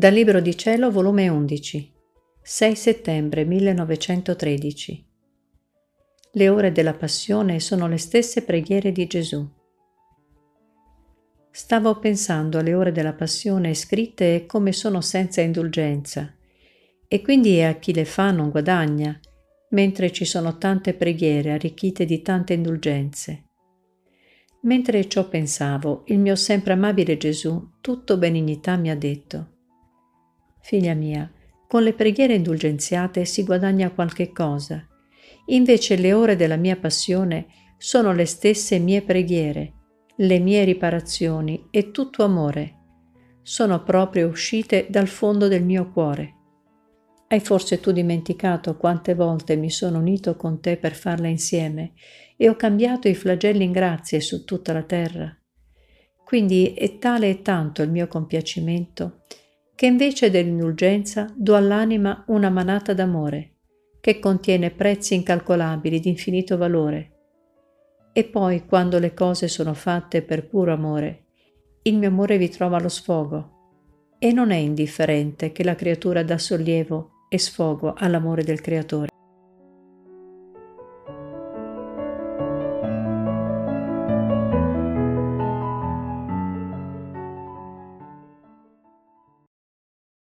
Dal Libro di Cielo, volume 11, 6 settembre 1913. Le ore della Passione sono le stesse preghiere di Gesù. Stavo pensando alle ore della Passione scritte e come sono senza indulgenza, e quindi a chi le fa non guadagna, mentre ci sono tante preghiere arricchite di tante indulgenze. Mentre ciò pensavo, il mio sempre amabile Gesù, tutto benignità, mi ha detto: «Figlia mia, con le preghiere indulgenziate si guadagna qualche cosa, invece le ore della mia Passione sono le stesse mie preghiere, le mie riparazioni e tutto amore. Sono proprio uscite dal fondo del mio cuore. Hai forse tu dimenticato quante volte mi sono unito con te per farla insieme e ho cambiato i flagelli in grazie su tutta la terra? Quindi è tale e tanto il mio compiacimento che invece dell'indulgenza do all'anima una manata d'amore, che contiene prezzi incalcolabili di infinito valore. E poi, quando le cose sono fatte per puro amore, il mio amore vi trova lo sfogo, e non è indifferente che la creatura dà sollievo e sfogo all'amore del Creatore».